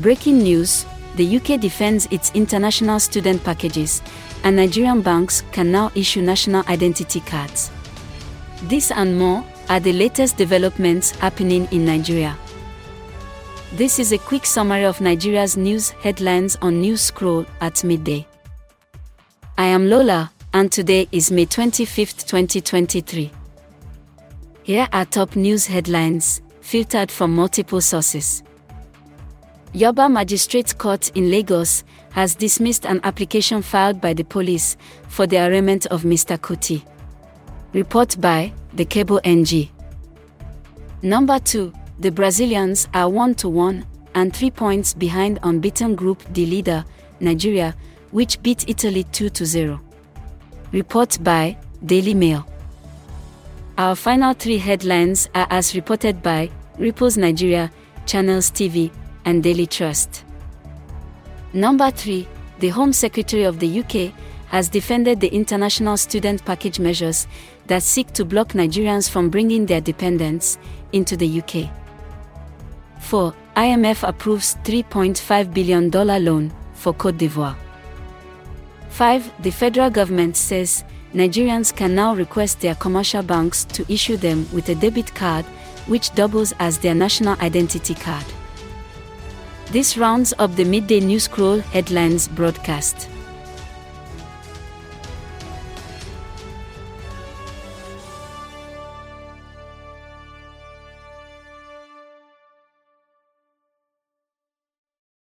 Breaking news, the UK defends its international student packages, and Nigerian banks can now issue national identity cards. This and more are the latest developments happening in Nigeria. This is a quick summary of Nigeria's news headlines on News Scroll at midday. I am Lola, and today is May 25, 2023. Here are top news headlines, filtered from multiple sources. Yaba Magistrates Court in Lagos has dismissed an application filed by the police for the arraignment of Mr. Kuti. Report by The Cable NG. Number 2, the Brazilians are 1-1 and 3 points behind unbeaten Group D leader, Nigeria, which beat Italy 2-0. Report by Daily Mail. Our final 3 headlines are as reported by Ripples Nigeria, Channels TV, and Daily Trust. Number 3, the Home Secretary of the UK has defended the international student package measures that seek to block Nigerians from bringing their dependents into the UK. 4, IMF approves $3.5 billion loan for Côte d'Ivoire. 5, the federal government says Nigerians can now request their commercial banks to issue them with a debit card, which doubles as their national identity card. This rounds up the midday News Scroll headlines broadcast.